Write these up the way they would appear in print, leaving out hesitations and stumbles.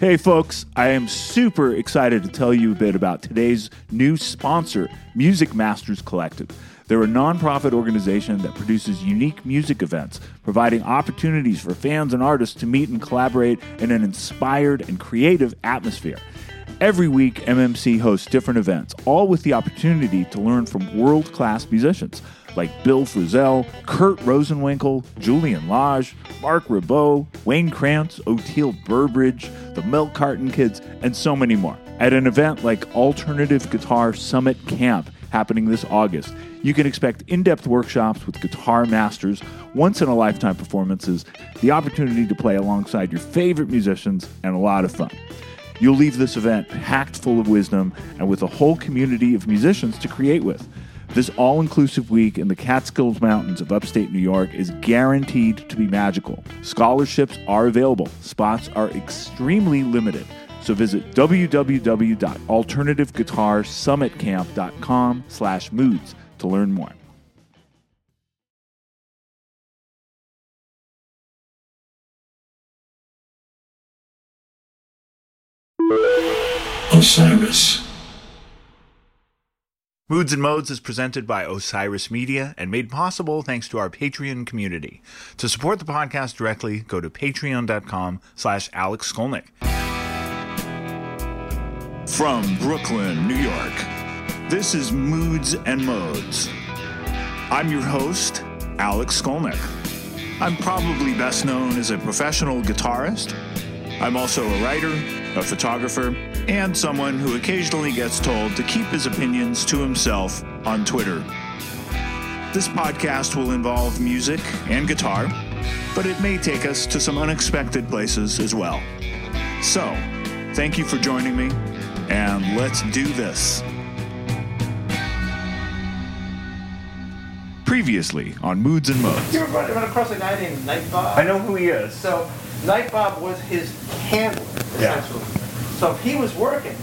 Hey folks, I am super excited to tell you a bit about today's new sponsor, Music Masters Collective. They're a nonprofit organization that produces unique music events, providing opportunities for fans and artists to meet and collaborate in an inspired and creative atmosphere. Every week, MMC hosts different events, all with the opportunity to learn from world-class musicians like Bill Frisell, Kurt Rosenwinkel, Julian Lage, Mark Ribot, Wayne Krantz, O'Teal Burbridge, the Milk Carton Kids, and so many more. At an event like Alternative Guitar Summit Camp happening this August, you can expect in-depth workshops with guitar masters, once-in-a-lifetime performances, the opportunity to play alongside your favorite musicians, and a lot of fun. You'll leave this event packed full of wisdom and with a whole community of musicians to create with. This all-inclusive week in the Catskills Mountains of upstate New York is guaranteed to be magical. Scholarships are available. Spots are extremely limited. So visit www.alternativeguitarsummitcamp.com/moods to learn more. Osiris. Moods and Modes is presented by Osiris Media and made possible thanks to our Patreon community. To support the podcast directly, go to patreon.com/Alex Skolnick. From Brooklyn, New York, this is Moods and Modes. I'm your host, Alex Skolnick. I'm probably best known as a professional guitarist. I'm also a writer, a photographer, and someone who occasionally gets told to keep his opinions to himself on Twitter. This podcast will involve music and guitar, but it may take us to some unexpected places as well. So, thank you for joining me, and let's do this. Previously on Moods and Modes. You ever run across a guy named Nite Bob? I know who he is. So, Nite Bob was his handler, essentially. Yeah. So if he was working,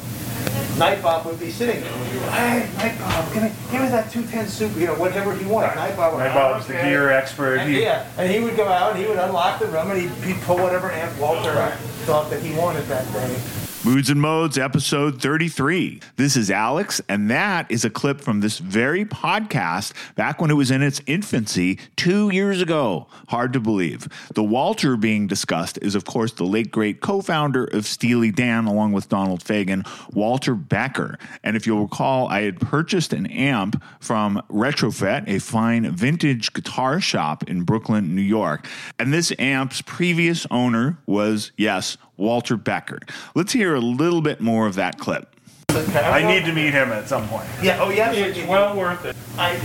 Nite Bob would be sitting there. Hey, Nite Bob, give me that 210 soup, whatever he wanted. Nite Bob would Bob's the gear expert. And, and he would go out, and he would unlock the room, and he'd pull whatever Aunt Walter thought that he wanted that day. Moods and Modes, episode 33. This is Alex, and that is a clip from this very podcast back when it was in its infancy 2 years ago. Hard to believe. The Walter being discussed is, of course, the late, great co-founder of Steely Dan, along with Donald Fagen, Walter Becker. And if you'll recall, I had purchased an amp from Retrofret, a fine vintage guitar shop in Brooklyn, New York. And this amp's previous owner was, yes, Walter Becker. Let's hear a little bit more of that clip. I need to meet him at some point. Yeah. Oh, yeah. It's well worth it.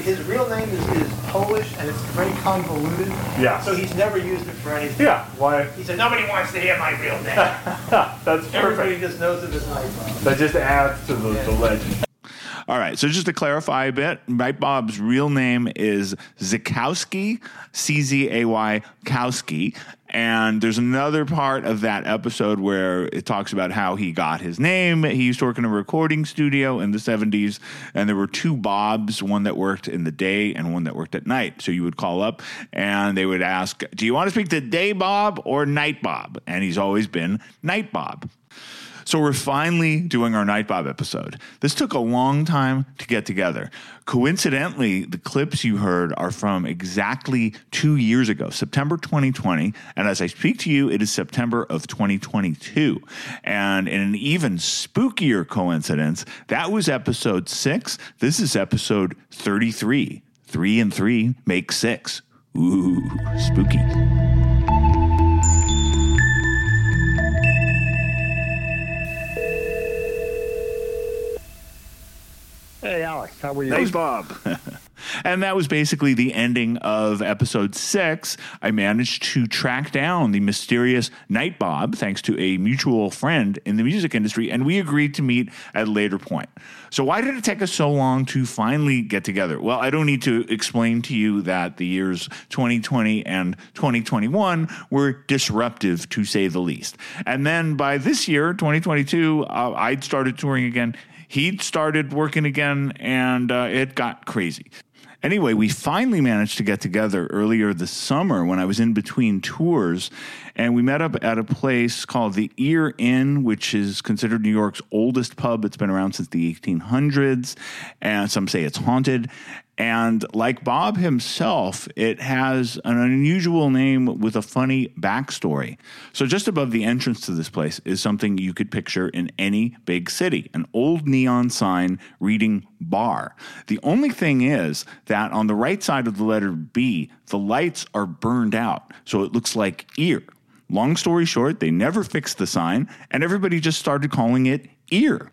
His real name is Polish, and it's very convoluted. Yeah. So he's never used it for anything. Yeah. Why? He said, nobody wants to hear my real name. That's perfect. Everybody just knows it as Nite Bob. That just adds to the legend. All right, so just to clarify a bit, Nite Bob's real name is Zikowski, C-Z-A-Y, Kowski. And there's another part of that episode where it talks about how he got his name. He used to work in a recording studio in the 70s, and there were two Bobs, one that worked in the day and one that worked at night. So you would call up, and they would ask, do you want to speak to Day Bob or Night Bob? And he's always been Night Bob. So we're finally doing our Nite Bob episode. This took a long time to get together. Coincidentally, the clips you heard are from exactly 2 years ago, September 2020. And as I speak to you, it is September of 2022. And in an even spookier coincidence, that was episode 6. This is episode 33. 3 and 3 make 6. Ooh, spooky. Hey, Alex, how are you? Hey, Bob. And that was basically the ending of episode 6. I managed to track down the mysterious Nite Bob thanks to a mutual friend in the music industry, and we agreed to meet at a later point. So why did it take us so long to finally get together? Well, I don't need to explain to you that the years 2020 and 2021 were disruptive, to say the least. And then by this year, 2022, I'd started touring again. He'd started working again, and it got crazy. Anyway, we finally managed to get together earlier this summer when I was in between tours, and we met up at a place called the Ear Inn, which is considered New York's oldest pub. It's been around since the 1800s, and some say it's haunted. And like Bob himself, it has an unusual name with a funny backstory. So just above the entrance to this place is something you could picture in any big city, an old neon sign reading bar. The only thing is that on the right side of the letter B, the lights are burned out, so it looks like ear. Long story short, they never fixed the sign, and everybody just started calling it ear.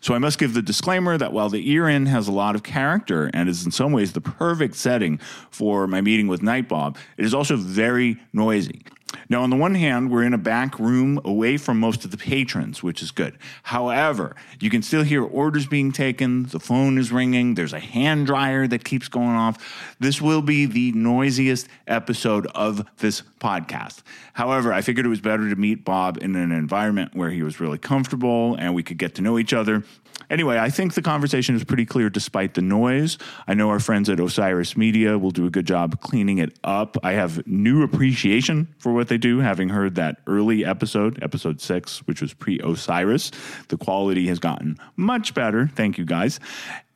So I must give the disclaimer that while the Ear Inn has a lot of character and is in some ways the perfect setting for my meeting with Nite Bob, it is also very noisy. Now, on the one hand, we're in a back room away from most of the patrons, which is good. However, you can still hear orders being taken, the phone is ringing, there's a hand dryer that keeps going off. This will be the noisiest episode of this podcast. However, I figured it was better to meet Bob in an environment where he was really comfortable and we could get to know each other. Anyway, I think the conversation is pretty clear despite the noise. I know our friends at Osiris Media will do a good job cleaning it up. I have new appreciation for what they do, having heard that early episode, episode 6, which was pre-Osiris. The quality has gotten much better. Thank you, guys.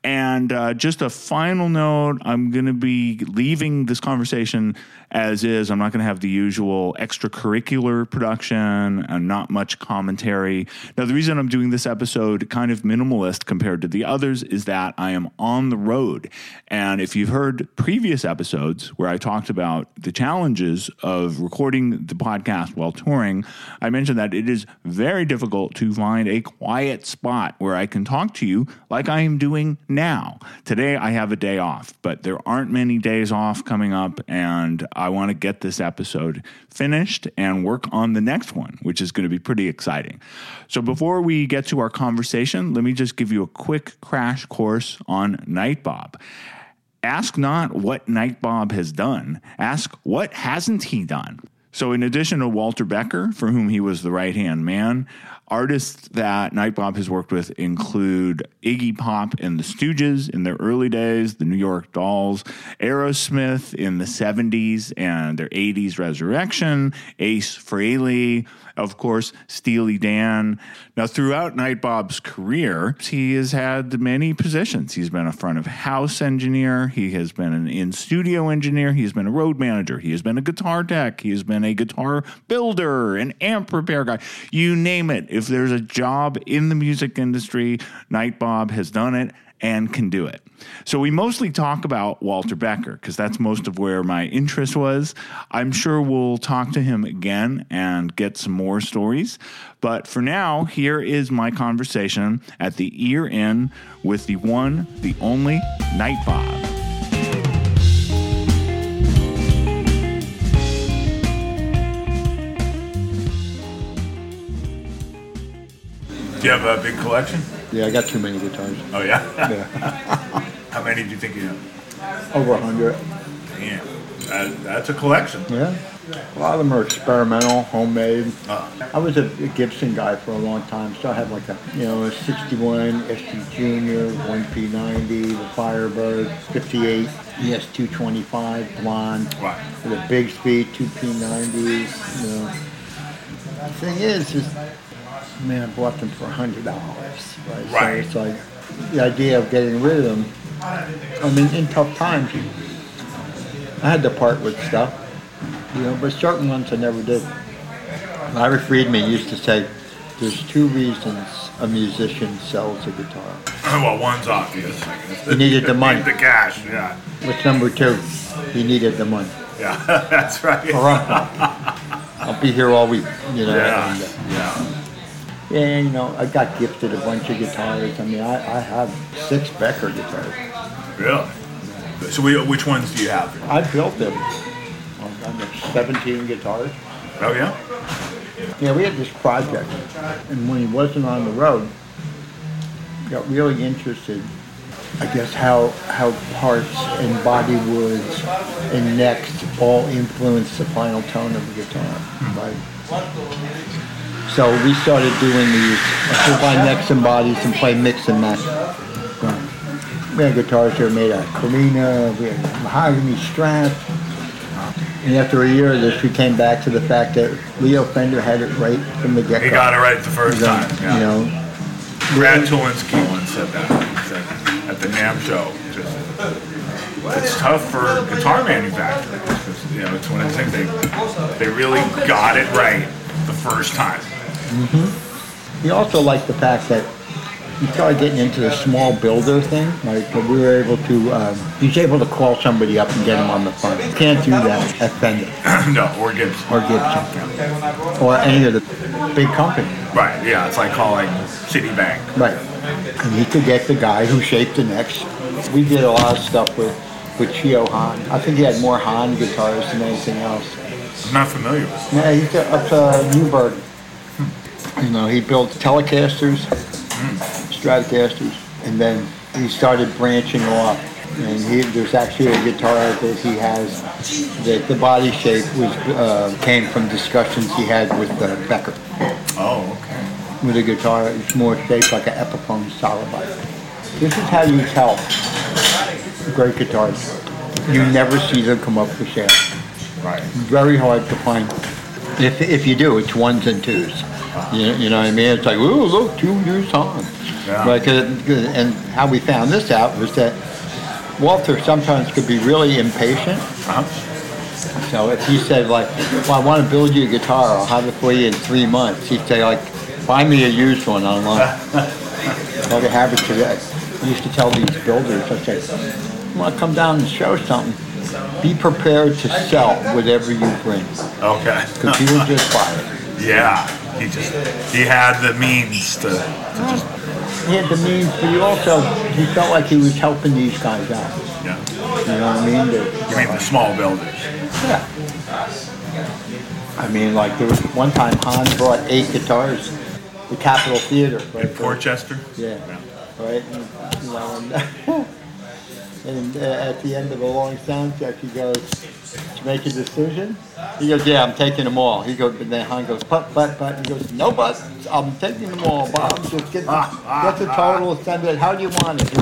And just a final note, I'm going to be leaving this conversation as is. I'm not going to have the usual extracurricular production and not much commentary. Now, the reason I'm doing this episode kind of minimalist compared to the others is that I am on the road. And if you've heard previous episodes where I talked about the challenges of recording the podcast while touring, I mentioned that it is very difficult to find a quiet spot where I can talk to you like I am doing now. Today, I have a day off, but there aren't many days off coming up, and I want to get this episode finished and work on the next one, which is going to be pretty exciting. So before we get to our conversation, let me just give you a quick crash course on Nite Bob. Ask not what Nite Bob has done. Ask what hasn't he done? So in addition to Walter Becker, for whom he was the right-hand man, artists that Nite Bob has worked with include Iggy Pop and the Stooges in their early days, the New York Dolls, Aerosmith in the 70s and their 80s resurrection, Ace Frehley, of course, Steely Dan. Now, throughout Nite Bob's career, he has had many positions. He's been a front-of-house engineer. He has been an in-studio engineer. He's been a road manager. He has been a guitar tech. He has been a guitar builder, an amp repair guy. You name it. If there's a job in the music industry, Nite Bob has done it and can do it. So we mostly talk about Walter Becker because that's most of where my interest was. I'm sure we'll talk to him again and get some more stories. But for now, here is my conversation at the Ear Inn with the one, the only Nite Bob. Do you have a big collection? Yeah, I got too many guitars. Oh, yeah? Yeah. How many do you think you have? Over 100. Yeah. That's a collection. Yeah. A lot of them are experimental, homemade. I was a Gibson guy for a long time, so I had like a 61 SG Junior, 1P90, the Firebird, 58 ES225 Blonde, right, with a big speed, 2P90s. The thing is I bought them for $100. Right. So it's like the idea of getting rid of them. In tough times, I had to part with stuff, but certain ones I never did. Larry Friedman used to say, "There's two reasons a musician sells a guitar." Well, one's obvious. He needed the money. The cash, yeah. What's number two? He needed the money. Yeah, that's right. All right. I'll be here all week, Yeah. And yeah, I got gifted a bunch of guitars. I have 6 Becker guitars. Really? So which ones do you have? I built them. I made 17 guitars. Oh, yeah? Yeah, we had this project, and when he wasn't on the road, got really interested, I guess, how parts and body woods and necks all influence the final tone of the guitar. Right? So we started doing these, we'll buy necks and bodies and play mix and match. We had guitars here made out of Karina, we had mahogany strap. And after a year of this, we came back to the fact that Leo Fender had it right from the get-go. He got it right the first time. Yeah. You know, Brad Tulinski once said that at the NAMM show. Just, it's tough for guitar manufacturers. Just, you know, it's one of the things they really got it right the first time. Mm-hmm. He also liked the fact that he started getting into the small builder thing, like we were able to, he was able to call somebody up and get him on the phone. You can't do that at Fender. No, or Gibson. Or Gibson. Yeah. Or any of the big companies. Right, yeah, it's like calling Citibank. Right. And he could get the guy who shaped the necks. We did a lot of stuff with Chio Han. I think he had more Han guitars than anything else. I'm not familiar with him. Yeah, he's up to Newburgh. You know, he built Telecasters. Stratocasters, and then he started branching off, and there's actually a guitar that he has that the body shape was came from discussions he had with Becker. Oh, okay. With a guitar, it's more shaped like an Epiphone solidite. This is how you tell great guitars. You never see them come up for sale. Right. Very hard to find. If you do, it's ones and twos. You know what I mean? It's like, ooh, look, 2 years on. Yeah. Like, and how we found this out was that Walter sometimes could be really impatient. Uh-huh. So if he said, like, well, I want to build you a guitar, I'll have it for you in 3 months, he'd say, like, find me a used one online. Like I have it today. I used to tell these builders, I'd say, well, come down and show something. Be prepared to sell whatever you bring. Okay. Because he would just buy it. Yeah. He had the means to just... He had the means, but he felt like he was helping these guys out. Yeah. You know what I mean? You mean the small builders? Yeah. I mean, like, there was one time Han brought 8 guitars to the Capitol Theater. Right? In Port Chester? Yeah. Right? And, you know, and at the end of a long sound check, he goes... to make a decision? He goes, yeah, I'm taking them all. He goes, and then Han goes, but. He goes, no but, I'm taking them all, Bob. Just get the total, send it. How do you want it?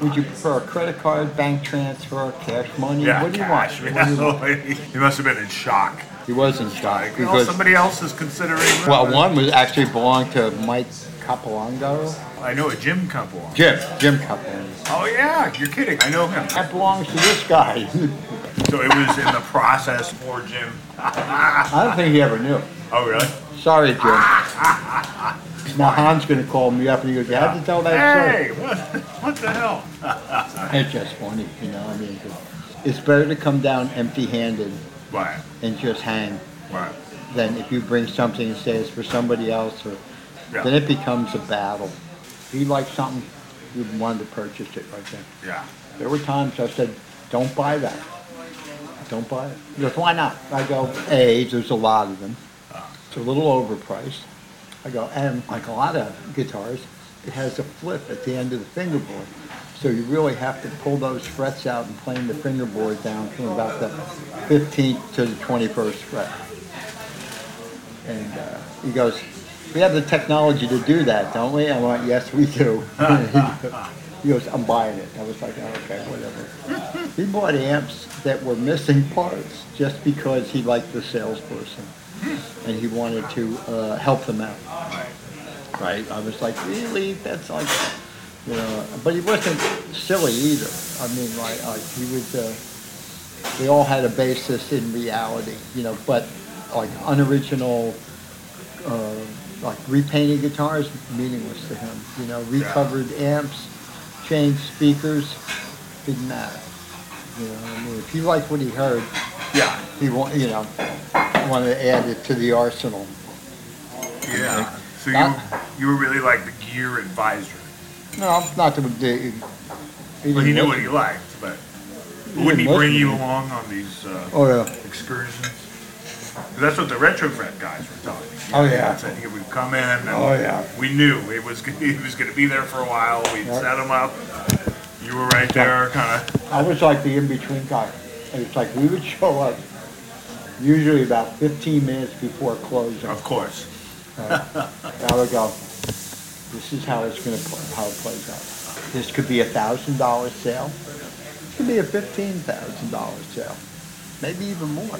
Would you prefer a credit card, bank transfer, cash money? Yeah, what do cash, you want? Yeah. He must have been in shock. He was in shock. Because, somebody else is considering... Well, one was actually belonged to Mike Capolongo. I know it, Jim Couple. Jim Couple. Oh, yeah, you're kidding. I know him. That belongs to this guy. So it was in the process for Jim. I don't think he ever knew. Oh, really? Sorry, Jim. Now Han's going to call me up and he goes, you have to tell that story. Hey, what the hell? It's just funny, you know. I mean, it's better to come down empty-handed and just hang than if you bring something and say it's for somebody else. Then it becomes a battle. If you like something, you wanted to purchase it right then. Yeah. There were times I said, don't buy that. Don't buy it. He goes, why not? I go, A, there's a lot of them. It's a little overpriced. I go, and like a lot of guitars, it has a flip at the end of the fingerboard. So you really have to pull those frets out and plane the fingerboard down from about the 15th to the 21st fret. And he goes, we have the technology to do that, don't we? I went, yes, we do. He goes, I'm buying it. I was like, oh, okay, whatever. He bought amps that were missing parts just because he liked the salesperson and he wanted to help them out. Right? I was like, really? That's like, you know. But he wasn't silly either. I mean, like he was. They all had a basis in reality, you know. But like unoriginal. Like repainted guitars, meaningless to him. You know, recovered amps, changed speakers, didn't matter. You know, I mean, if he liked what he heard, he wanted to add it to the arsenal. Yeah. Okay. So you were really like the gear advisor. No, not the. He knew what he liked, but. Wouldn't he bring you along on these excursions? That's what the Retrofret guys were telling me. Oh, yeah. Said he would come in. And we knew it was, he was going to be there for a while. We'd set him up. You were right there, kind of. I was like the in-between guy. It's like we would show up usually about 15 minutes before closing. Of course. I would go, this is how it's going to play, how it plays out. This could be a $1,000 sale. It could be a $15,000 sale. Maybe even more.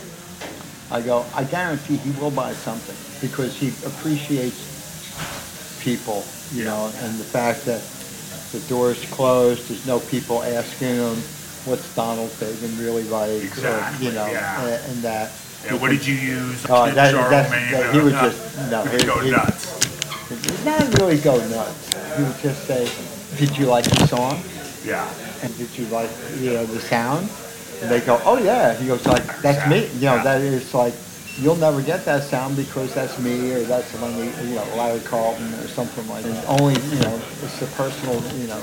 I go, I guarantee he will buy something because he appreciates people, you know, and the fact that the door's closed, there's no people asking him, what's Donald Fagen really like, exactly, or, you know, and that. Yeah, what did you use? He would just, he would go nuts. He'd not really go nuts. He would just say, did you like the song? Yeah. And did you like, you know, the sound? And they go, oh yeah. He goes like, that's me. You know, that is like, you'll never get that sound because that's me or that's when we, you know, Larry Carlton or something like that. And only, you know, it's the personal, you know,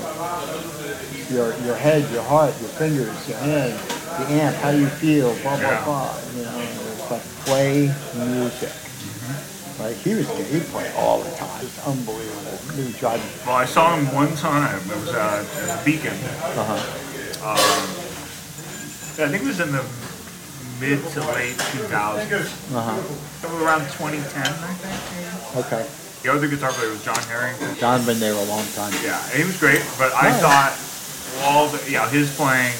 your head, your heart, your fingers, your hand, the amp, how you feel, blah, blah, blah. You know, it's like play music. Like he played all the time. It's unbelievable. He was driving. Well, I saw him one time. It was at the Beacon. I think it was in the mid to late 2000s. Around 2010, I think. Okay. The other guitar player was John Harrington. John's been there a long time. Yeah, he was great, but I thought his playing,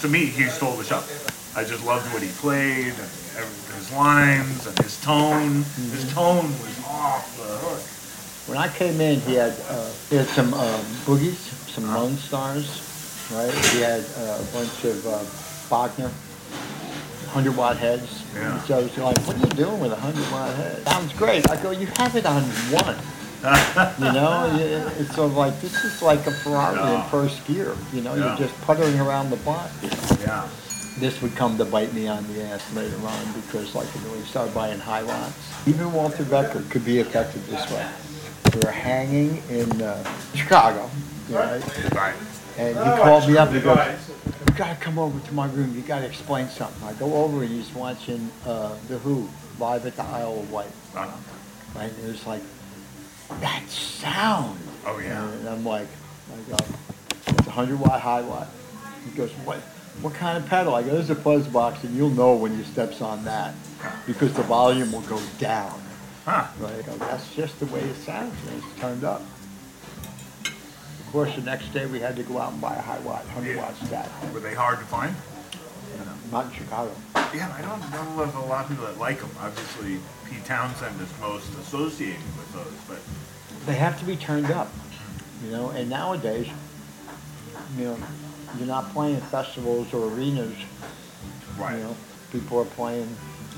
to me, he stole the show. I just loved what he played, and his lines, and his tone. Mm-hmm. His tone was off the hook. When I came in, he had some boogies, some Lone Stars. Right, he had a bunch of Bogner 100-watt heads. Yeah. So I was like, "What are you doing with a 100-watt head? Sounds great." I go, "You have it on one." You know, it's sort of like this is like a Ferrari in first gear. You know, you're just puttering around the block. You know? Yeah. This would come to bite me on the ass later on because, like, you know, we started buying Hiwatts. Even Walter Becker could be affected this way. We were hanging in Chicago, right? Right. And he called me up and he goes, "You gotta come over to my room, you gotta explain something." I go over and he's watching The Who, Live at the Isle of Wight. Right? And it was like, that sound! Oh yeah. And I'm like, it's 100-watt Hiwatt. He goes, what kind of pedal? I go, "This is a fuzz box and you'll know when you steps on that because the volume will go down." Right? I go, that's just the way it sounds when it's turned up. Of course, the next day we had to go out and buy a Hiwatt, 100-watt stat. Were they hard to find? Not in Chicago. Yeah, I don't know if a lot of people that like them. Obviously, Pete Townsend is most associated with those, but they have to be turned up, you know. And nowadays, you know, you're not playing festivals or arenas. Right. You know, people are playing,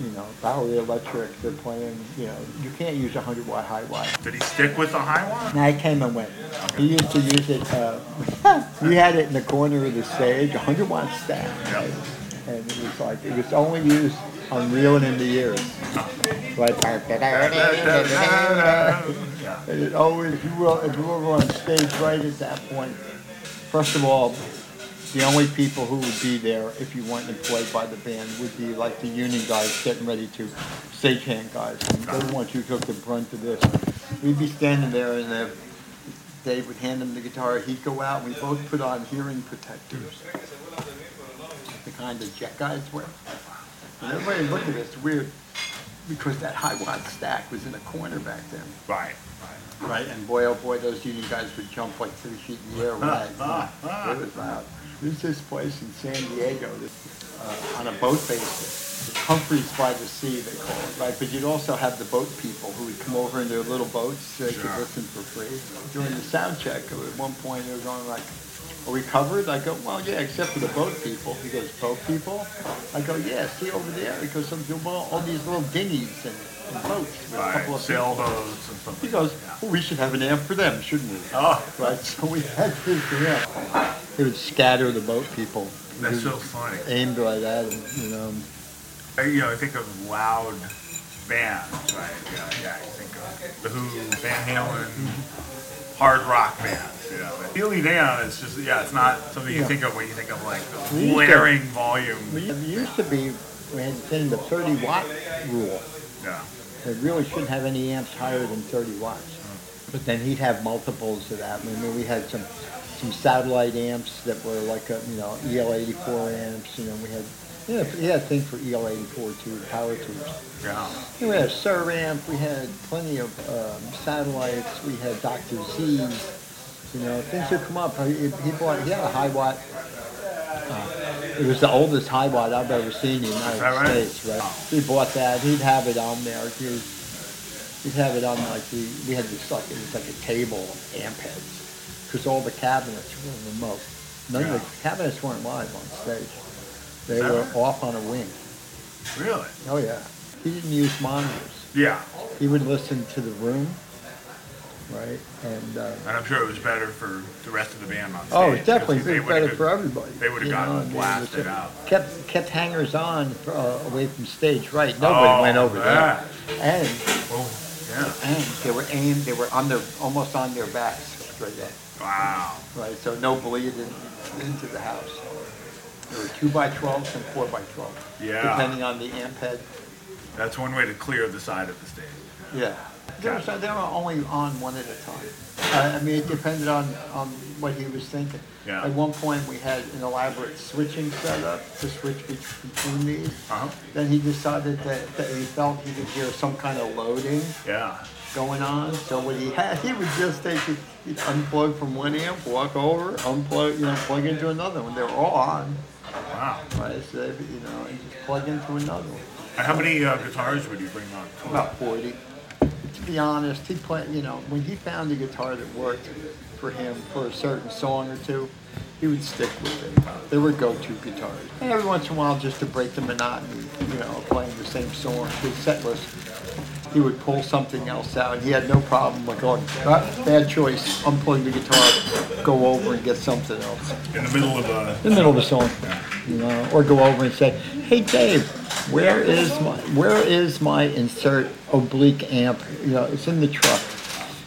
you know, Bowery Electric, they're playing, you know, you can't use a 100-watt Hiwatt. Did he stick with the Hiwatt? No, he came and went. Okay. He used to use it, we had it in the corner of the stage, 100-watt stack. Right? And it was like, it was only used on Reeling in the Years. Like, and it always, if you were on stage right at that point, first of all, the only people who would be there if you weren't employed by the band would be like the union guys getting ready to stagehand guys. And they would want you to take the brunt of this. We'd be standing there and Dave would hand him the guitar. He'd go out and we both put on hearing protectors, the kind that jet guys wear. And everybody looked at us weird because that Hiwatt stack was in a corner back then. Right. Right. And boy, oh boy, those union guys would jump like 3 feet in the air. Right. It was loud. There's this place in San Diego on a boat basis. Humphreys by the Sea, they call it, right? But you'd also have the boat people who would come over in their little boats so they could listen for free. During the sound check, at one point they were going like, "Are we covered?" I go, "Well, yeah, except for the boat people." He goes, "Boat people?" I go, "Yeah, see over there?" He goes, "All these little dinghies and boats with a couple of sailboats and something." He goes, "Well, we should have an amp for them, shouldn't we?" Right, so we had this amp. It would scatter the boat people. That's so funny. Aimed right at him, you know. You know, I think of loud bands, right? Yeah, I think of The Who, Van Halen, hard rock bands. Yeah, but Steely Dan, it's just, yeah, it's not something you think of when you think of like the blaring volume. We had to in the 30 watt rule. Yeah. It really shouldn't have any amps higher than 30 watts. Mm. But then he'd have multiples of that. I mean, we had some satellite amps that were like EL84 amps. We had he had a thing for EL84 tube power tubes. Yeah. We had a SIR amp. We had plenty of satellites. We had Dr. Z's. Things would come up. He had a Hiwatt. It was the oldest Hiwatt I've ever seen in the United States, right? He bought that. He'd have it on there. He'd have it on we had this a table of amp heads because all the cabinets were remote. None of the cabinets weren't live on stage. They were off on a wing. Really? Oh yeah. He didn't use monitors. Yeah. He would listen to the room. Right, and I'm sure it was better for the rest of the band on stage. Oh, it definitely was better for everybody. They would have gotten blasted out. Kept hangers on away from stage. Right, nobody went over there. And they were on almost on their backs straight up. Wow. Right, so no bleeding into the house. There were 2x12s and 4x12s. Yeah. Depending on the amp head. That's one way to clear the side of the stage. Yeah. They were only on one at a time. It depended on what he was thinking. Yeah. At one point, we had an elaborate switching setup to switch between these. Uh-huh. Then he decided that he felt he could hear some kind of loading going on. So what he had, he would just he'd unplug from one amp, walk over, unplug, plug into another one. They were all on. Wow. Right, so and just plug into another one. And how many guitars would you bring on? About 40. To be honest, he played, when he found a guitar that worked for him for a certain song or two, he would stick with it. They were go-to guitars. And every once in a while, just to break the monotony, playing the same song, his set list, he would pull something else out. He had no problem, bad choice, unplug the guitar, go over and get something else. In the middle of a song, or go over and say, hey Dave, Where is my insert oblique amp? It's in the truck.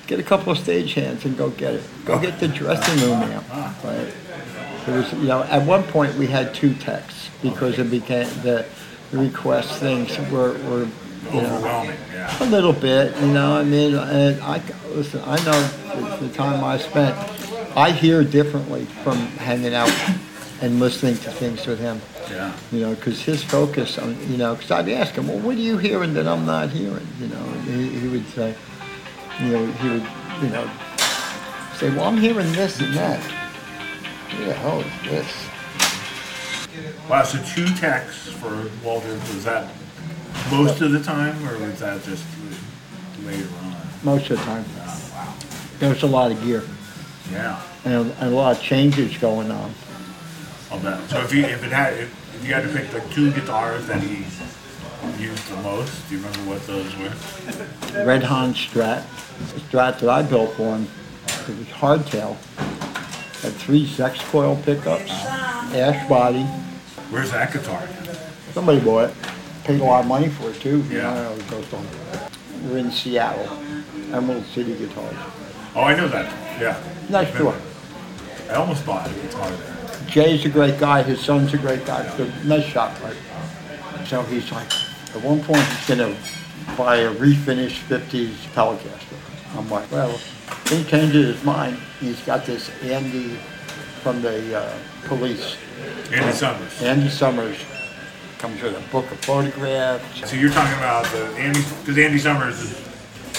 Get a couple of stagehands and go get it. Go get the dressing room amp. Right? There was, at one point we had two techs because it became the request things were overwhelming. A little bit. And I know the time I spent. I hear differently from hanging out and listening to things with him. Yeah. Because his focus on, because I'd ask him, well, what are you hearing that I'm not hearing? And he would say, say, well, I'm hearing this and that. Who the hell is this? Wow, so two texts for Walter, was that most of the time, or was that just later on? Most of the time. Oh, wow. There was a lot of gear. Yeah. And a lot of changes going on. So if you had to pick two guitars that he used the most, do you remember what those were? Red Hahn Strat, the Strat that I built for him. It was hardtail, had 3 Zex coil pickups, ash body. Where's that guitar? Somebody bought it, paid a lot of money for it too. Yeah. We're in Seattle, Emerald City Guitars. Oh, I know that. Yeah. Nice store. I almost bought a guitar there. Jay's a great guy, his son's a great guy, it's a mess shop, right? So he's at one point he's going to buy a refinished 50s Telecaster. I'm like, well, he changes his mind. He's got this Andy from the police. Andy Summers. Andy Summers comes with a book of photographs. So you're talking about because Andy Summers is a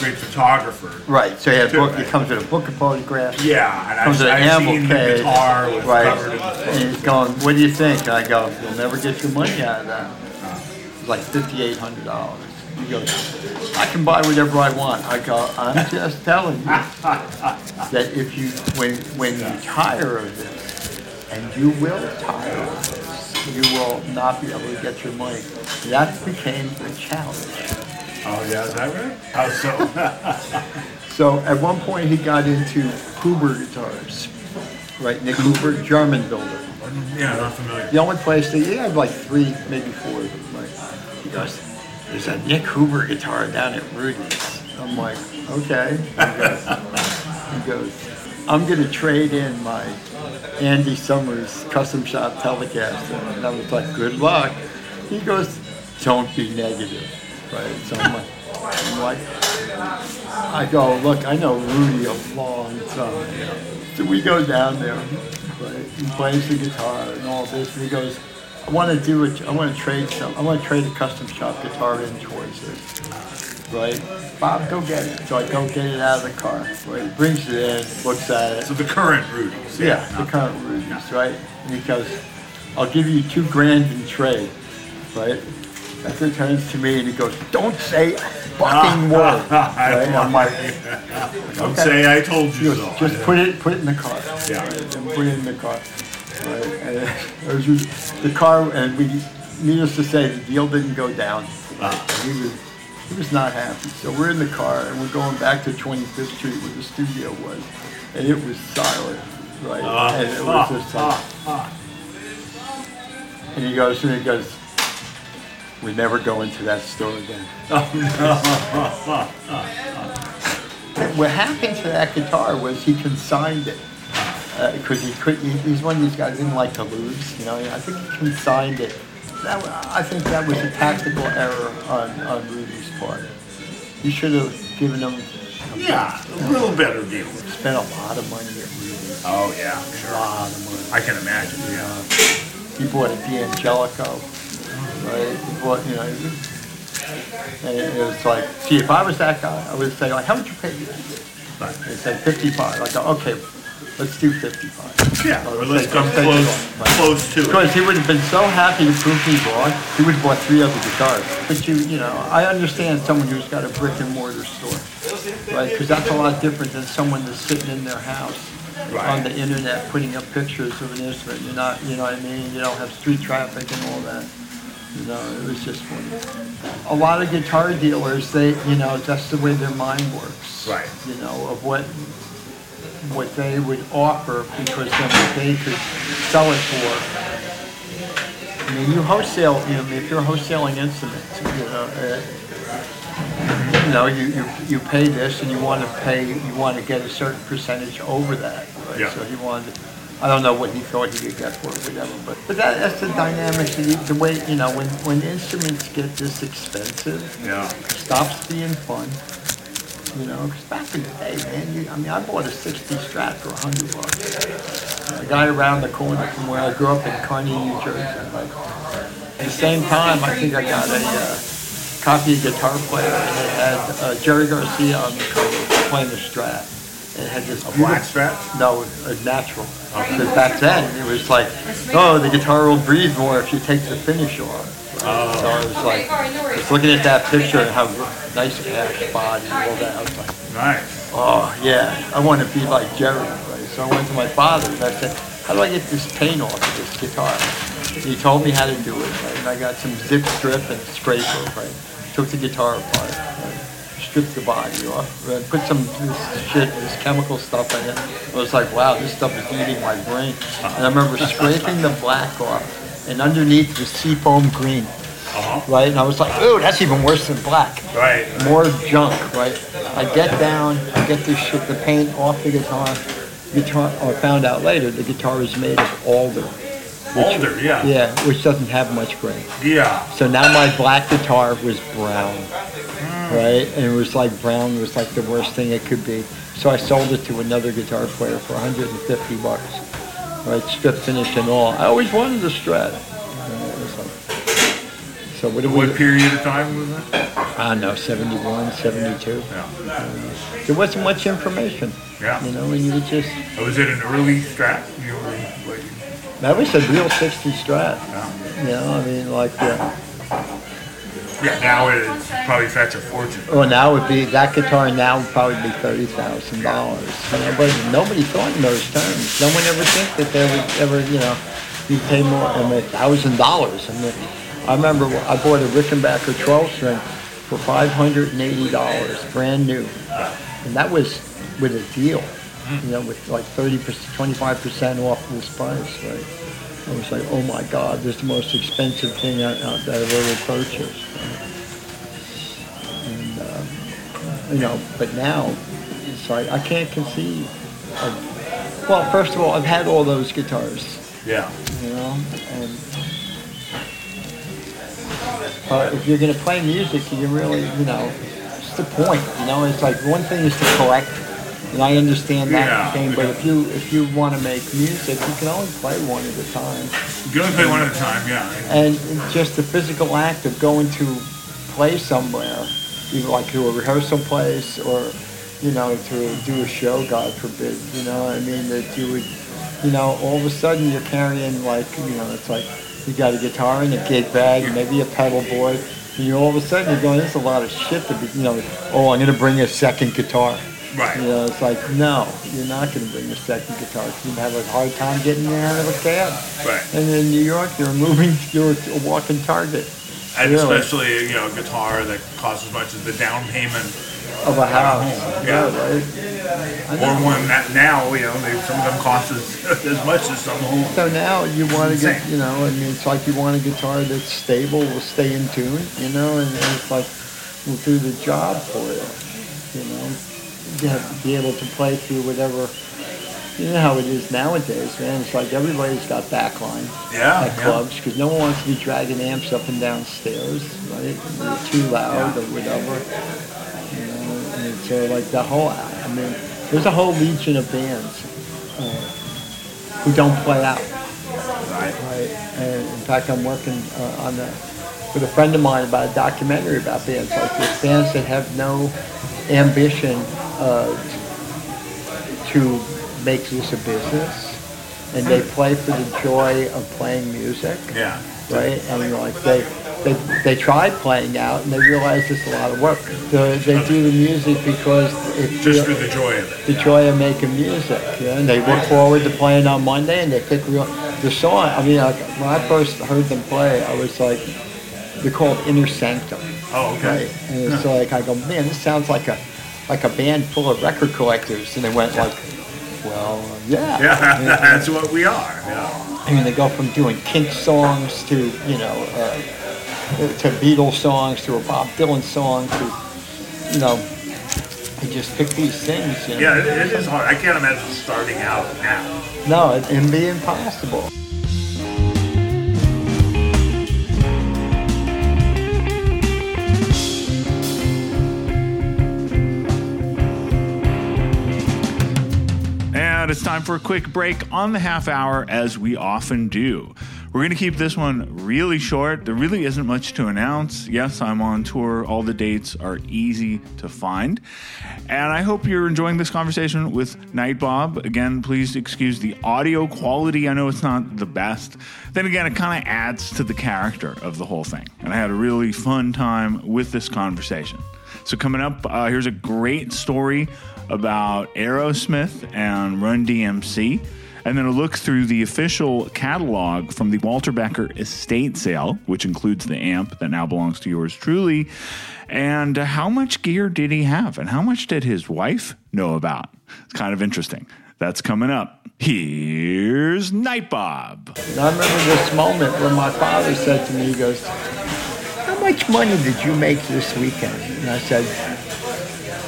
great photographer. Right, so he had it comes with a book of photographs. Yeah, and I've seen the guitar was covered in the book. And he's going, what do you think? I go, you'll never get your money out of that. It's like $5,800. He goes, I can buy whatever I want. I go, I'm just telling you that if you, when you tire of this, and you will tire of this, you will not be able to get your money. That became a challenge. Oh, yeah, is that right? How so? So at one point he got into Huber guitars, right? Nick Huber, German builder. Yeah, not familiar. The only place he had 3, maybe 4 of them. He goes, there's a Nick Huber guitar down at Rudy's. I'm like, okay. He goes, I'm going to trade in my Andy Summers custom shop Telecaster. And I was like, good luck. He goes, don't be negative. Right? So I'm like, I go, look, I know Rudy a long time. So we go down there, right? He plays the guitar and all this, and he goes, I want to trade a custom shop guitar in towards this, right? Bob, go get it. So I go get it out of the car. Right? He brings it in, looks at it. So the current Rudy's. Yeah, the current Rudy's, right? And he goes, I'll give you $2,000 in trade, right? After he turns to me and he goes, don't say a fucking word. Right? I'm like, okay. Don't say I told you so. Just put it in the car. Yeah. Right? And put it in the car. Right? And it was the car, and we, needless to say, the deal didn't go down. Right? He was not happy. So we're in the car and we're going back to 25th Street where the studio was. And it was silent, right? And it was just like, and he goes, we never go into that store again. What happened to that guitar was he consigned it. Because he couldn't, he's one of these guys who didn't like to lose, you know. I think he consigned it. I think that was a tactical error on Rudy's part. You should have given him a little better deal. Spent a lot of money at Rudy's. Oh, yeah, sure. A lot of money. I can imagine, yeah. He bought a D'Angelico. Right? But, you know, and it was like, see, if I was that guy, I would say, like, how would you pay me? Right. They said 55. I go, okay, let's do 55. Yeah, or let's come close to it. Because he would have been so happy to prove me wrong, he would have bought 3 other guitars. But you know, I understand someone who's got a brick and mortar store, right? Because that's a lot different than someone that's sitting in their house. Right. On the internet putting up pictures of an instrument. You're not, you know what I mean? You don't have street traffic and all that. You know, it was just funny. A lot of guitar dealers, they, you know, that's the way their mind works. Right. You know, of what they would offer, because then what they could sell it for. I mean, you wholesale, you know, if you're wholesaling instruments, you pay this and you want to get a certain percentage over that. Right? Yeah. So I don't know what he thought he could get for it, whatever, but that's the dynamics, the way, you know, when instruments get this expensive, it stops being fun, you know, because back in the day, man, I bought a 60 Strat for $100. A guy around the corner from where I grew up in Kearney, New Jersey, like, at the same time, I think I got a copy of Guitar Player, and it had Jerry Garcia on the cover playing the Strat. It had this black strap? No, a natural. Because back then, it was like, the guitar will breathe more if you take the finish off. Right? So I was like, just looking at that picture and how nice ash body and all that. I was like, nice. Oh, yeah, I want to be like Jerry. Right? So I went to my father and I said, how do I get this paint off of this guitar? He told me how to do it. Right? And I got some zip strip and scraper. Right? Took the guitar apart. Right? Stripped the body off, right? Put some this chemical stuff in it. I was like, wow, this stuff is eating my brain. And I remember scraping the black off, and underneath was seafoam green, right? And I was like, ooh, that's even worse than black. Right. More junk, right? I get down, I get this shit, the paint off the guitar. I found out later the guitar is made of alder. Yeah, which doesn't have much grain. Yeah. So now my black guitar was brown, right? And it was like brown was like the worst thing it could be. So I sold it to another guitar player for $150, right? Strip finish and all. I always wanted a Strat. So what period of time was that? I don't know, 71, 72. Yeah. There wasn't much information. Yeah. You know, and you would just... Was it an early Strat? That was a real 60 Strat. Yeah. You know, I mean, like, yeah, now it probably fetch a fortune. Well, now would be, that guitar now would probably be $30,000. You know, but nobody thought in those terms. No one ever think that they would ever, you know, you pay more than $1,000. I mean, I remember I bought a Rickenbacker 12-string for $580, brand new. And that was with a deal. You know, with like 30%, 25% off this price, right? I was like, oh my God, this is the most expensive thing that I've ever purchased. And, you know, but now, it's like, I can't conceive of Well, first of all, I've had all those guitars. Yeah. You know, and if you're going to play music, you really, you know, it's the point. You know, it's like one thing is to collect, and I understand that thing. But if you want to make music, you can only play one at a time. You can only play one at a time, yeah. And just the physical act of going to play somewhere, either like to a rehearsal place or, you know, to do a show, God forbid, you know what I mean, that you would, you know, all of a sudden you're carrying, like, you know, it's like you got a guitar and a gig bag and maybe a pedal board, and you all of a sudden you're going, there's a lot of shit to be, you know, oh, I'm going to bring a second guitar. Right. You know, it's like, no, you're not going to bring a second guitar. You'd have a hard time getting out of a cab. Right. And in New York, you're a walking target. And really, especially, you know, a guitar that costs as much as the down payment of a house. Yeah, right. Or one that now, you know, some of them cost as much as some home. So now you want to get, you know, I mean, it's like you want a guitar that's stable, will stay in tune, you know, and it's like, will do the job for you, you know. You have to be able to play through whatever. You know how it is nowadays, man. It's like everybody's got backline at clubs because no one wants to be dragging amps up and down stairs, right? And they're too loud or whatever. You know, and so like the whole, I mean, there's a whole legion of bands who don't play out. Right. And in fact, I'm working with a friend of mine about a documentary about bands like this, bands that have no ambition to make this a business, and they play for the joy of playing music. Yeah. Right? And like they tried playing out and they realized it's a lot of work. So they do the music because it's just for the joy of it. The joy of making music. Yeah? And they look forward to playing on Monday and they pick the song. I mean, like, when I first heard them play, I was like, they're called Inner Sanctum. Oh, okay. Right? And it's like, I go, man, this sounds like a band full of record collectors. And they went like, well, yeah. You know, that's what we are. Yeah. I mean, they go from doing Kink songs to, you know, to Beatles songs to a Bob Dylan song to, you know, they just pick these things. You know? Yeah, it is hard. I can't imagine starting out now. No, it'd be impossible. It's time for a quick break on the half hour, as we often do. We're going to keep this one really short. There really isn't much to announce. Yes, I'm on tour. All the dates are easy to find. And I hope you're enjoying this conversation with Nite Bob. Again, please excuse the audio quality. I know it's not the best. Then again, it kind of adds to the character of the whole thing. And I had a really fun time with this conversation. So coming up, here's a great story about Aerosmith and Run DMC, and then a look through the official catalog from the Walter Becker estate sale, which includes the amp that now belongs to yours truly, and how much gear did he have, and how much did his wife know about? It's kind of interesting. That's coming up. Here's Nite Bob. I remember this moment when my father said to me, he goes, how much money did you make this weekend? And I said,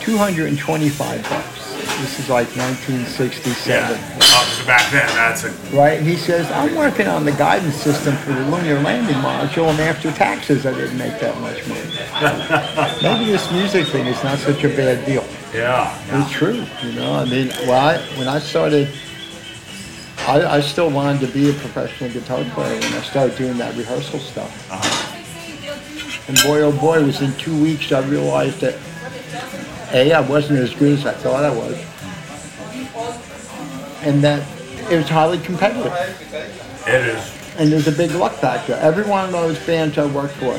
$225. This is like 1967. Yeah. So back then, that's it. Right? And he says, I'm working on the guidance system for the lunar landing module, and after taxes, I didn't make that much money. Maybe this music thing is not such a bad deal. Yeah. It's true, you know? I mean, when I started, I still wanted to be a professional guitar player when I started doing that rehearsal stuff. Uh-huh. And boy, oh boy, it was in 2 weeks I realized that A, I wasn't as good as I thought I was, and that it was highly competitive. It is. And there's a big luck factor. Every one of those bands I worked for,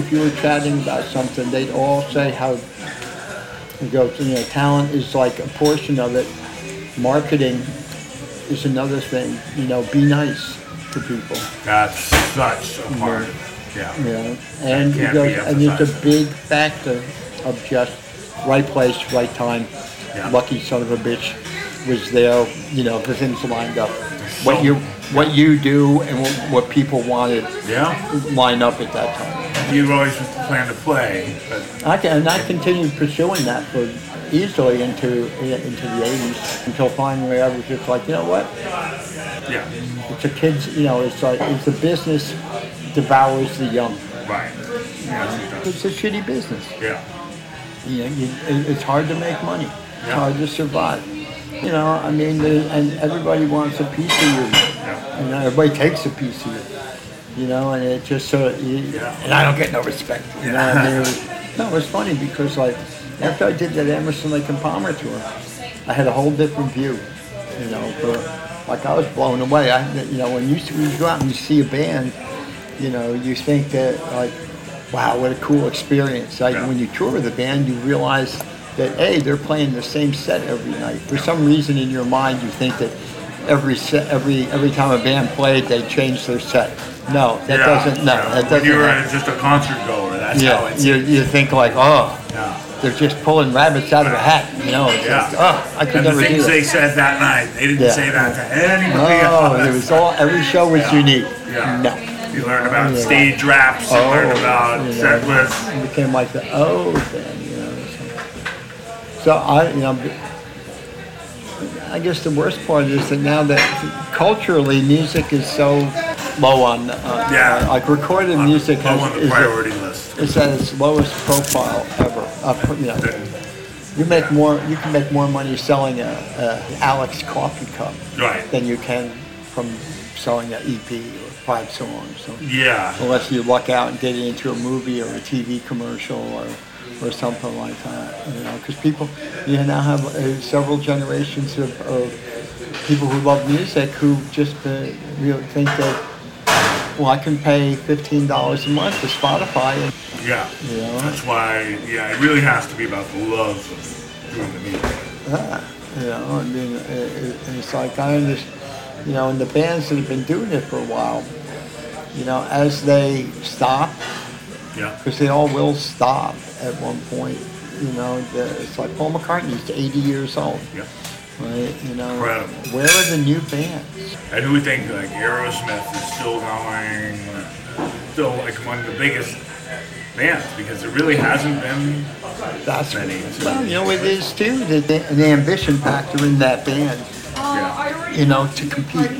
if you were chatting about something, they'd all say how, you know, talent is like a portion of it. Marketing is another thing. You know, be nice to people. That's such a part. Yeah. You know, and you go, and it's a big factor of just right place, right time. Yeah. Lucky son of a bitch was there. You know, the things lined up. So, what you do and what people wanted line up at that time. You've always planned to play. But I continued pursuing that for easily into the 80s until finally I was just like, you know what? Yeah. It's a kid's, you know, it's like, it's the business devours the young. Right. Yeah, it's a shitty business. Yeah. You know, it's hard to make money. Yeah. It's hard to survive. You know, I mean, and everybody wants a piece of you. Yeah. And everybody takes a piece of you. You know, and it just sort of, and I don't get no respect. You know, I mean, it was funny because, like, after I did that Emerson, Lake and Palmer tour, I had a whole different view, you know, like I was blown away. You know, when you go out and you see a band, you know, you think that, like, wow, what a cool experience. Like, when you tour with a band, you realize that, A, they're playing the same set every night. For some reason in your mind, you think that every time a band played, they changed their set. No, that doesn't. When you're just a concert goer, that's how it's. You think like, oh. Yeah. They're just pulling rabbits out of a hat, you know. It's just, I could never do that. And the things they said that night, they didn't say that to anybody else. It was every show was unique. Yeah. No. You learned about stage raps, you learned about set lists. It became like the thing, you know. So I guess the worst part is that now that culturally music is so low on, like recorded music is on the priority list. It's at its lowest profile ever. You can make more money selling a Alex coffee cup than you can from selling an EP or 5 songs. So, unless you luck out and get it into a movie or a TV commercial or something like that, you know, because you now have several generations of people who love music who just really think that, well, I can pay $15 a month to Spotify. And, you know? That's why, it really has to be about the love of doing the music. You know, I mean, it's like I understand, you know, and the bands that have been doing it for a while, you know, as they stop, because they all will stop at one point, you know, it's like Paul McCartney's 80 years old. Yeah. Right, you know, incredible. Where are the new bands? I do think like Aerosmith is still like among the biggest bands because there really hasn't been many. Well, you know what it is too, the ambition factor in that band, you know, to compete.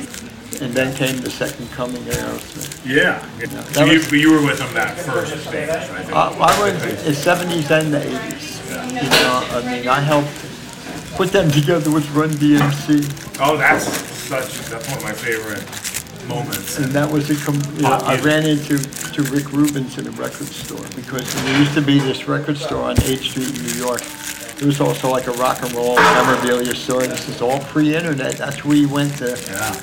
And then came the second coming of Aerosmith. Yeah. You know, so you were with them that first stage, I think. I was in the 70s and the 80s. Yeah. You know, I mean, I helped put them together with Run DMC. Oh, that's one of my favorite moments. And that was I ran into Rick Rubin's in a record store because there used to be this record store on H Street in New York. It was also like a rock and roll memorabilia store. This is all pre-internet. That's where you went to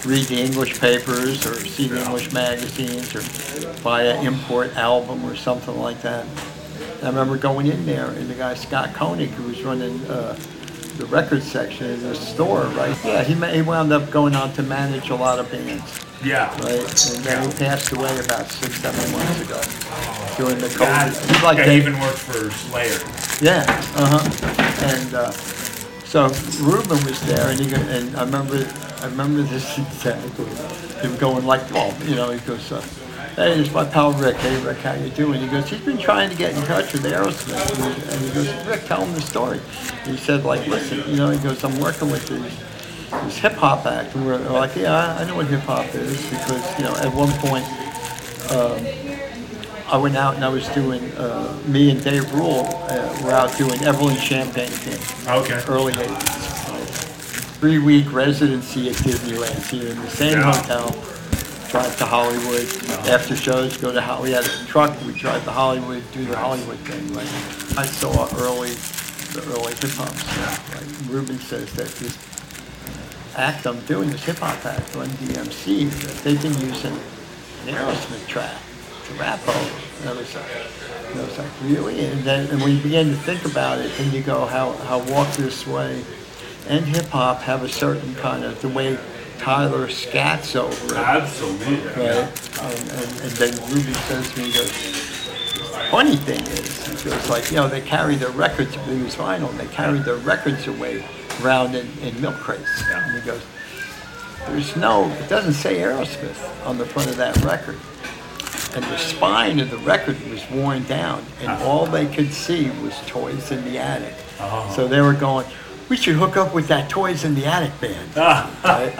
read the English papers or see the English magazines or buy an import album or something like that. And I remember going in there and the guy Scott Koenig, who was running the record section in the store, right? Yeah, he wound up going on to manage a lot of bands. Yeah. Right? And then he passed away about 6-7 months ago during the COVID. He's like he even worked for Slayer. Yeah, And so Rubin was there, and I remember this exactly, him going like, well, you know, he goes, hey, it's my pal Rick. Hey, Rick, how you doing? He goes, he's been trying to get in touch with Aerosmith. And he goes, Rick, tell him the story. And he said, like, listen, you know, he goes, I'm working with this hip-hop act. And we're like, yeah, I know what hip-hop is because, you know, at one point, I went out and I was doing, me and Dave Rule were out doing Evelyn Champagne King. Okay. Early 80s. 3-week residency at Disneyland. Here in the same hotel. Drive to Hollywood. After shows, go to Hollywood. We had a truck. We drive to Hollywood, do the Hollywood thing. Like I saw the early hip hop stuff. Like Ruben says that this act I'm doing, this hip hop act, Run DMC, that they've been using an Aerosmith track to rap over. And I was like, really? And when you begin to think about it, and you go, how Walk This Way and hip hop have a certain kind of the way. Tyler scats over it. Absolutely. Right? And then Ruby says to me, he goes, funny thing is, he goes like, you know, they carry their records, it was vinyl, and they carry their records away around in milk crates. Yeah. And he goes, it doesn't say Aerosmith on the front of that record. And the spine of the record was worn down, and all they could see was Toys in the Attic. Oh. So they were going, we should hook up with that Toys in the Attic band. Right?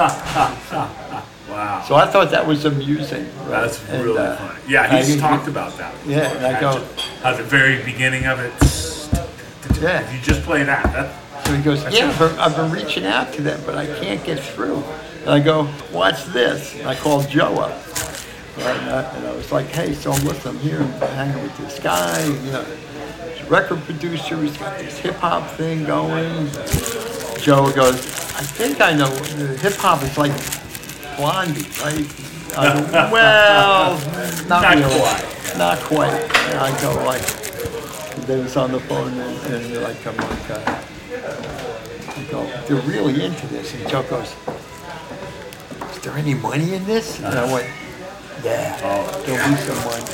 Wow. So I thought that was amusing. Right? That's really funny. Yeah, he's talked about that. Yeah, and I go, at the very beginning of it, yeah. You just play that. So he goes, yeah, I've been reaching out to them, but I can't get through. And I go, watch this. And I called Joe up. Right? And I was like, hey, so listen, I'm here, I'm hanging with this guy, you know. Record producer, he's got this hip-hop thing going. Joe goes, I think I know, hip-hop is like Blondie, right? I go, well, not quite. And I go like, they was on the phone and they're like, I'm like, I go, they're really into this. And Joe goes, is there any money in this? And I went, yeah, there'll be some money.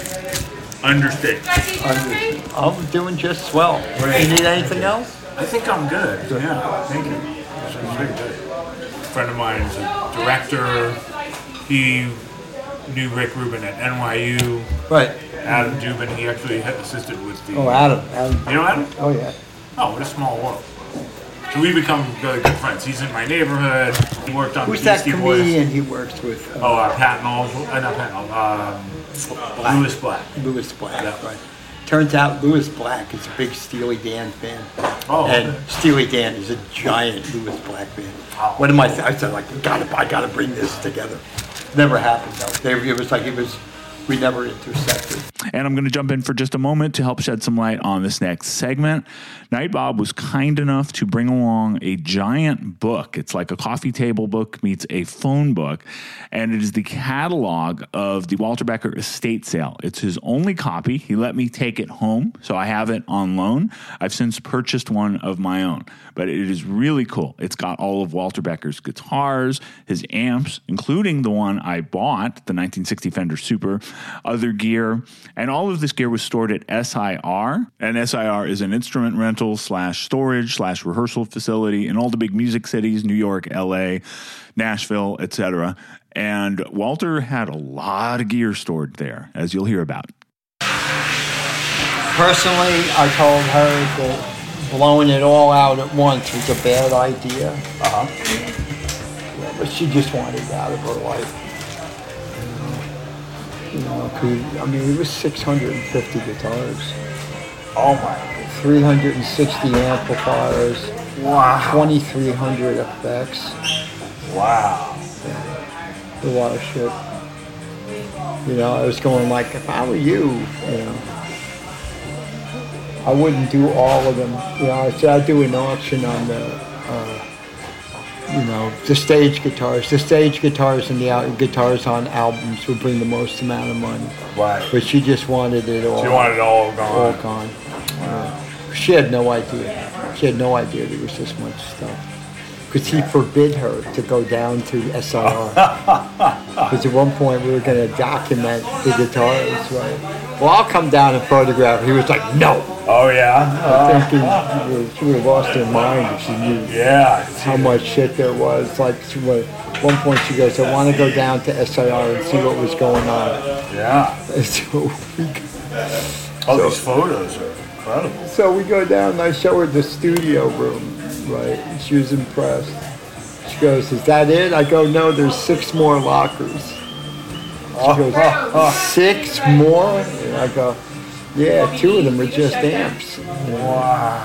Understated. I'm doing just swell. Right. You need anything else? I think I'm good. Yeah, thank you. A friend of mine is a director. He knew Rick Rubin at NYU. Right. Adam Dubin. He actually assisted with the... Oh, Adam. You know Adam? Oh, yeah. Oh, what a small world. So we become really good friends. He's in my neighborhood. He worked on... Who's the Beastie Boys. Who's that comedian he works with? Lewis Black. Yeah. Right. Turns out Lewis Black is a big Steely Dan fan. Oh. And Steely Dan is a giant Lewis Black fan. Oh. One of my, I said like, I gotta bring this together. Never happened though. We never intersected. And I'm going to jump in for just a moment to help shed some light on this next segment. Nite Bob was kind enough to bring along a giant book. It's like a coffee table book meets a phone book. And it is the catalog of the Walter Becker estate sale. It's his only copy. He let me take it home, so I have it on loan. I've since purchased one of my own. But it is really cool. It's got all of Walter Becker's guitars, his amps, including the one I bought, the 1960 Fender Super, other gear, and all of this gear was stored at SIR, and SIR is an instrument rental / storage / rehearsal facility in all the big music cities, New York, LA, Nashville, etc. And Walter had a lot of gear stored there, as you'll hear about. Personally, I told her that blowing it all out at once was a bad idea. Yeah, but she just wanted it out of her life. You know, it was 650 guitars. Oh my! 360 amplifiers. Wow. 2,300 effects. Wow. Yeah. A lot of shit. You know, I was going like, if I were you know, I wouldn't do all of them. You know, I said I'd do an auction on the, the stage guitars and the guitars on albums would bring the most amount of money. Right. But she just wanted it all. She wanted it all gone. All gone. Wow. She had no idea. There was this much stuff. Because he forbid her to go down to SIR. Because at one point we were going to document the guitars, right? Well, I'll come down and photograph. He was like, no. Oh, yeah? I think she would have lost her mind if she knew how much shit there was. Like, at one point she goes, I want to go down to SIR and see what was going on. Yeah. So these photos are incredible. So we go down and I show her the studio room. Right, she was impressed. She goes, is that it? I go, no, there's 6 more lockers. She goes, 6 more? And I go, yeah, 2 of them are just amps. Wow.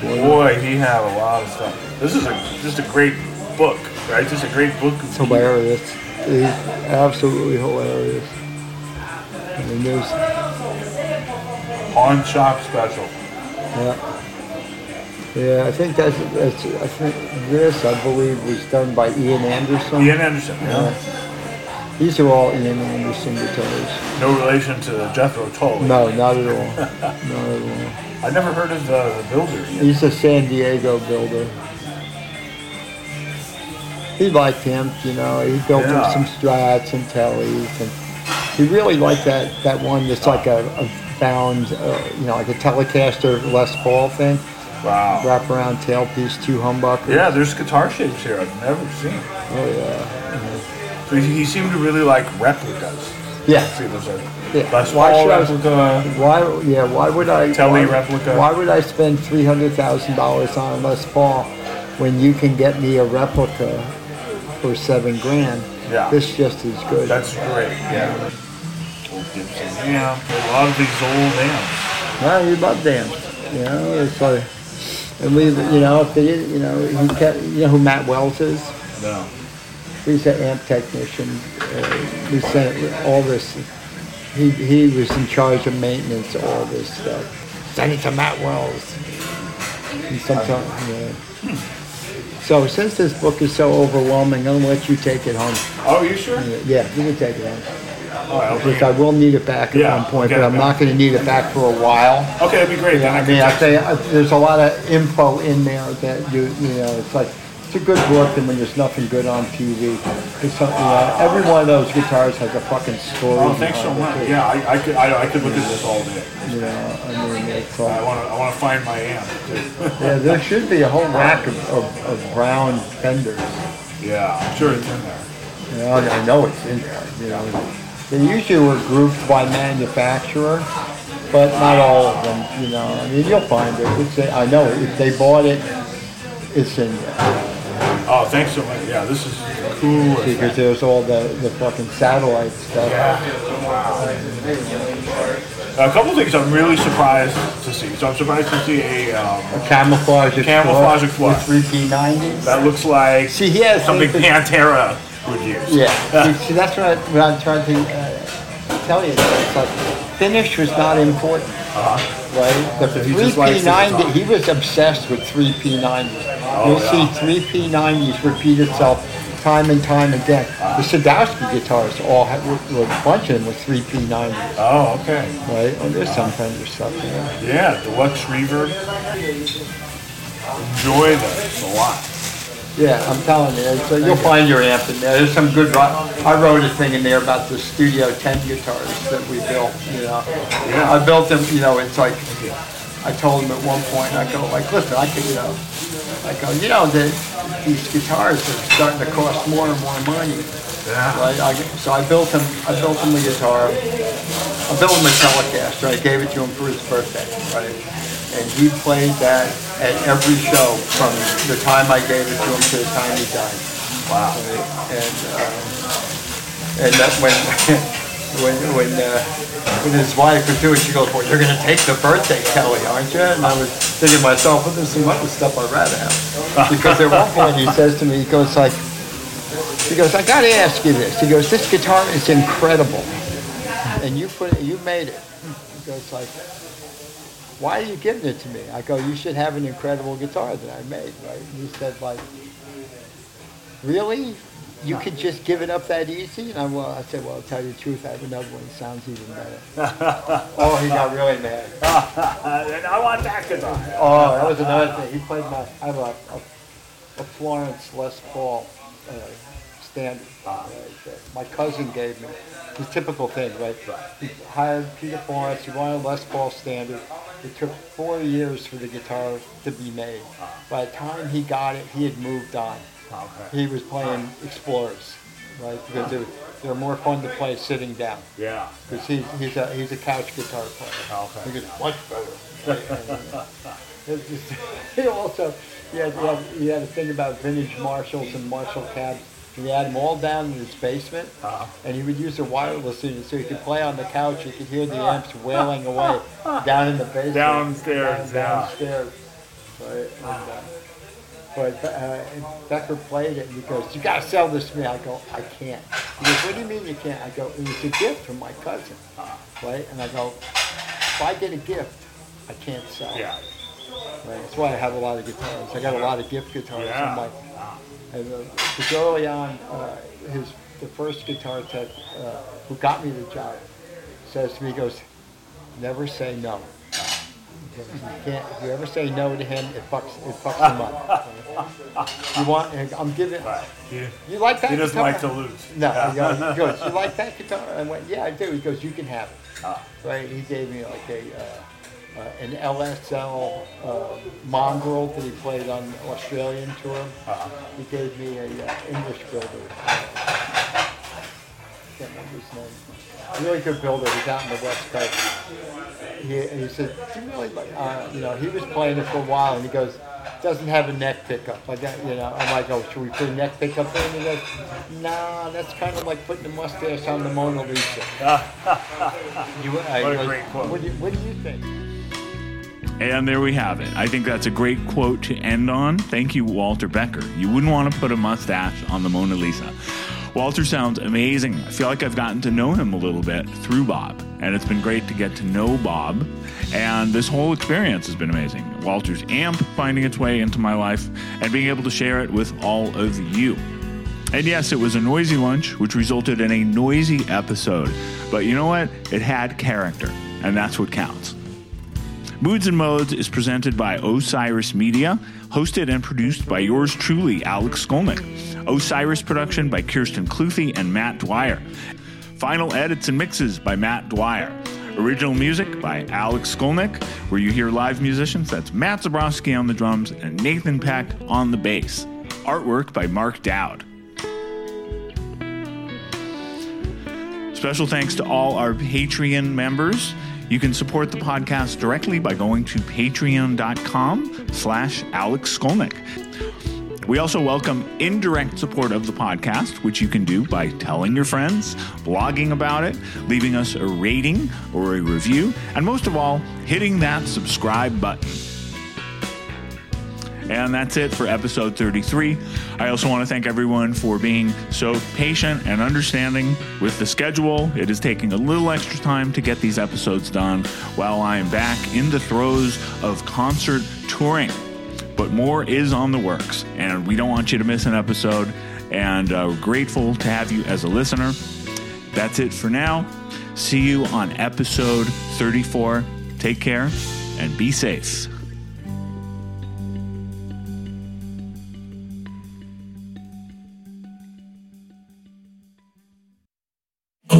Boy, he had a lot of stuff. This is just a great book, right? Just a great book. It's hilarious. It's absolutely hilarious. I mean, there's... Pawn Shop Special. Yeah. Yeah, I think I believe was done by Ian Anderson. Yeah. These are all Ian Anderson guitars. No relation to Jethro Tull. No, not at all. I never heard of the builder. He's a San Diego builder. He liked him, you know. He built him some Strats and Tellys, and he really liked that one that's like a bound, like a Telecaster Les Paul thing. Wow. Wrap around tailpiece, 2 humbuckers. Yeah, there's guitar shapes here I've never seen. Oh, yeah. Mm-hmm. So he seemed to really like replicas. Yeah. See those are small replica. Why would I spend $300,000 on a Les Paul when you can get me a replica for $7,000? Yeah. This just is good. That's great. Yeah. Old Gibson amp. A lot of these old amps. Well, you love amps. You know, it's like, and we, you know, if they, you know, you know who Matt Wells is? No. He's an amp technician. We sent all this. He was in charge of maintenance, all this stuff. Send it to Matt Wells. And sometimes, yeah. So since this book is so overwhelming, I'm going to let you take it home. Oh, you sure? Yeah, you can take it home. All right, because I will need it back at one point, but I'm not going to need it back for a while. Okay, that'd be great. You know, there's a lot of info in there that you know, it's like, it's a good book, and when there's nothing good on TV, it's, every one of those guitars has a fucking story. Oh, thanks so much. Yeah, I could look at this all day. Yeah, I mean, it's all. I want to find my amp too. Yeah, there should be a whole rack of brown fenders. Yeah, I'm sure it's in there. Yeah, I know it's in there. You know, they usually were grouped by manufacturer, but not all of them. You know, I mean, you'll find it. I know if they bought it, it's in there. Oh, thanks so much. Yeah, this is cool. Because there's all the fucking satellite stuff. Yeah. Wow. A couple things I'm really surprised to see. So I'm surprised to see a camouflage Explorer. 3P90. That looks like something Pantera would use. Yeah. See, that's what I'm trying to tell you. It's like finish was not important. Right? But the 3P90, he was obsessed with 3P90s. You'll see 3P90s repeat itself time and time again. The Sadowski guitars all were functioning with 3P90s. Oh, okay. Right? Oh, there's some kind of stuff there. Yeah, deluxe reverb. Enjoy those a lot. Yeah, I'm telling you. So you'll find your amp in there. There's some good rock. I wrote a thing in there about the Studio 10 guitars that we built, you know. Yeah. I built them, you know, it's like... I told him at one point, I go like, listen, these guitars are starting to cost more and more money. Yeah. Right? So I built him a guitar. I built him a Telecaster. I gave it to him for his birthday. Right? And he played that at every show from the time I gave it to him to the time he died. Wow. And that went. When his wife was doing, she goes, "Well, you're going to take the birthday Kelly, aren't you?" And I was thinking to myself, "Well, there's some other stuff I'd rather have." Because at one point he says to me, he goes, "I got to ask you this." He goes, "This guitar is incredible, and you made it." He goes, "Like, why are you giving it to me?" I go, "You should have an incredible guitar that I made, right?" And he said, "Like, really? You could just give it up that easy?" And I said, "Well, I'll tell you the truth, I have another one that sounds even better." Oh, he got really mad. And I want that guitar. Oh, that was another thing. He played my, I have a Florence Les Paul standard. My cousin gave me the typical thing, right? He hired Peter Florence, he wanted a Les Paul standard. It took 4 years for the guitar to be made. By the time he got it, he had moved on. Okay. He was playing Explorers, right? Because they're more fun to play sitting down. Yeah. Because he's a couch guitar player. Okay. He gets much better. He had a thing about vintage Marshalls and Marshall cabs. He had them all down in his basement, and he would use a wireless unit so he could play on the couch. He could hear the amps wailing away down in the basement. Downstairs. Downstairs. Right. And, but Becker played it, and he goes, "You got to sell this to me." I go, "I can't." He goes, "What do you mean you can't?" I go, "It was a gift from my cousin." Right? And I go, if I get a gift, I can't sell. Yeah. Right? That's why I have a lot of guitars. I got a lot of gift guitars. Yeah. Because early on, the first guitar tech who got me the job says to me, he goes, "Never say no." If you ever say no to him, it fucks him up. You like that guitar? He doesn't like to lose. No, he goes, "You like that guitar?" I went, "Yeah, I do." He goes, "You can have it." Right? He gave me like an LSL mongrel that he played on the Australian tour. He gave me an English builder. can't remember his name. A really good builder. He's out in the West Coast. He said, you know, he was playing it for a while, and he goes, doesn't have a neck pickup. Like that, you know. I'm like, oh, should we put a neck pickup in? And he goes, nah, that's kind of like putting a mustache on the Mona Lisa. What a great quote. What do you think? And there we have it. I think that's a great quote to end on. Thank you, Walter Becker. You wouldn't want to put a mustache on the Mona Lisa. Walter sounds amazing. I feel like I've gotten to know him a little bit through Bob, and it's been great to get to know Bob, and this whole experience has been amazing. Walter's amp finding its way into my life and being able to share it with all of you. And yes, it was a noisy lunch, which resulted in a noisy episode, but you know what? It had character, and that's what counts. Moods and Modes is presented by Osiris Media, hosted and produced by yours truly, Alex Skolnick. Osiris production by Kirsten Cluthy and Matt Dwyer. Final edits and mixes by Matt Dwyer. Original music by Alex Skolnick, where you hear live musicians. That's Matt Zabrowski on the drums and Nathan Peck on the bass. Artwork by Mark Dowd. Special thanks to all our Patreon members. You can support the podcast directly by going to patreon.com/Alex Skolnick. We also welcome indirect support of the podcast, which you can do by telling your friends, blogging about it, leaving us a rating or a review, and most of all, hitting that subscribe button. And that's it for episode 33. I also want to thank everyone for being so patient and understanding with the schedule. It is taking a little extra time to get these episodes done while I am back in the throes of concert touring. But more is on the works, and we don't want you to miss an episode. And we're grateful to have you as a listener. That's it for now. See you on episode 34. Take care and be safe.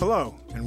Hello, and